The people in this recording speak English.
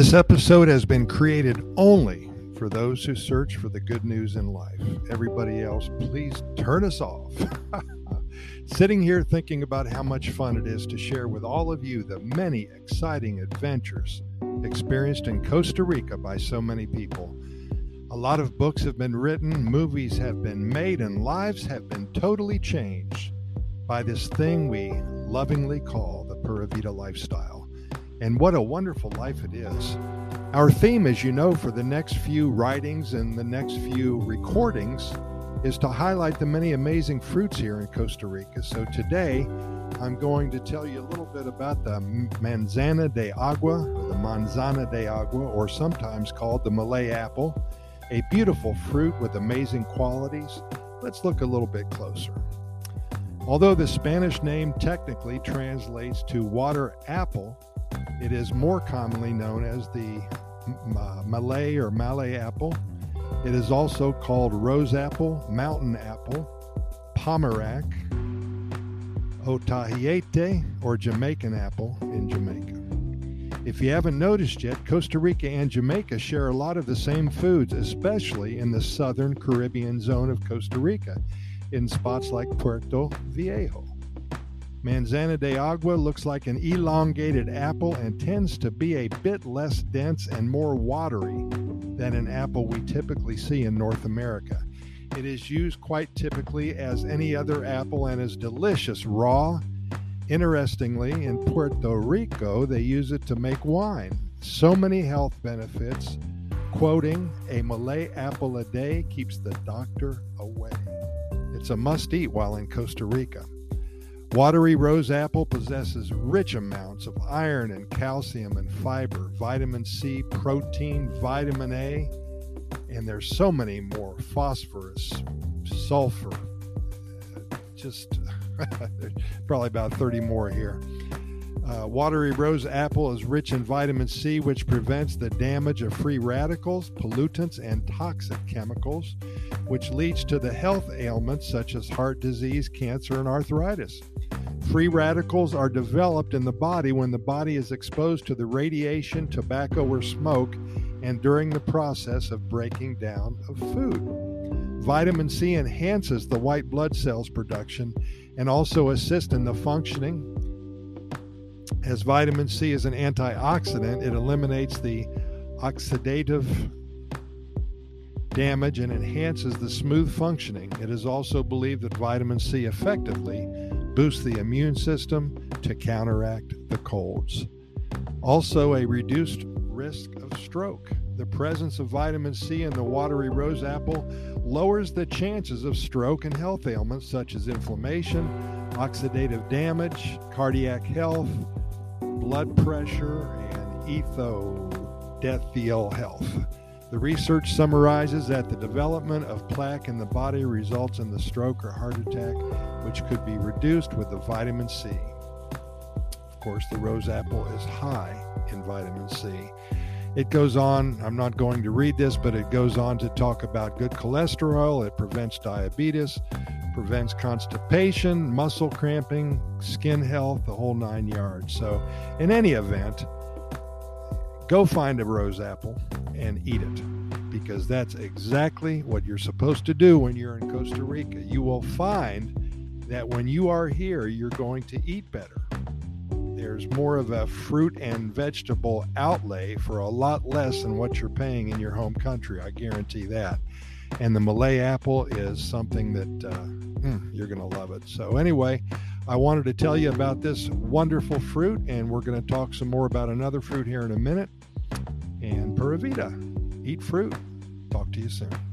This episode has been created only for those who search for the good news in life. Everybody else, please turn us off. Sitting here thinking about how much fun it is to share with all of you the many exciting adventures experienced in Costa Rica by so many people. A lot of books have been written, movies have been made, and lives have been totally changed by this thing we lovingly call the Pura Vida lifestyle. And what a wonderful life it is. Our theme, as you know, for the next few writings and the next few recordings is to highlight the many amazing fruits here in Costa Rica. So today, I'm going to tell you a little bit about the Manzana de Agua, or the Manzana de Agua, or sometimes called the Malay apple, a beautiful fruit with amazing qualities. Let's look a little bit closer. Although the Spanish name technically translates to water apple, it is more commonly known as the Malay or Malay apple. It is also called rose apple, mountain apple, pomerac, otahiete, or Jamaican apple in Jamaica. If you haven't noticed yet, Costa Rica and Jamaica share a lot of the same foods, especially in the southern Caribbean zone of Costa Rica, in spots like Puerto Viejo. Manzana de Agua looks like an elongated apple and tends to be a bit less dense and more watery than an apple we typically see in North America. It is used quite typically as any other apple and is delicious raw. Interestingly, in Puerto Rico, they use it to make wine. So many health benefits. Quoting, "A Malay apple a day keeps the doctor away." It's a must-eat while in Costa Rica. Watery rose apple possesses rich amounts of iron and calcium and fiber, vitamin C, protein, vitamin A, and there's so many more, phosphorus, sulfur, just probably about 30 more here. Watery rose apple is rich in vitamin C, which prevents the damage of free radicals, pollutants, and toxic chemicals, which leads to the health ailments such as heart disease, cancer, and arthritis. Free radicals are developed in the body when the body is exposed to the radiation, tobacco, or smoke, and during the process of breaking down of food. Vitamin C enhances the white blood cells production and also assists in the functioning. As vitamin C is an antioxidant, it eliminates the oxidative damage and enhances the smooth functioning. It is also believed that vitamin C effectively boosts the immune system to counteract the colds. Also, a reduced risk of stroke. The presence of vitamin C in the watery rose apple lowers the chances of stroke and health ailments such as inflammation, oxidative damage, cardiac health, blood pressure, and ethodethial health. The research summarizes that the development of plaque in the body results in the stroke or heart attack, which could be reduced with the vitamin C. Of course, the rose apple is high in vitamin C. It goes on, I'm not going to read this, but it goes on to talk about good cholesterol. It prevents diabetes, prevents constipation, muscle cramping, skin health, the whole nine yards. So in any event, go find a rose apple and eat it, because that's exactly what you're supposed to do when you're in Costa Rica. You will find that when you are here, you're going to eat better. There's more of a fruit and vegetable outlay for a lot less than what you're paying in your home country. I guarantee that. And the Malay apple is something that you're going to love it. So anyway, I wanted to tell you about this wonderful fruit, and we're going to talk some more about another fruit here in a minute. And Pura Vida, eat fruit. Talk to you soon.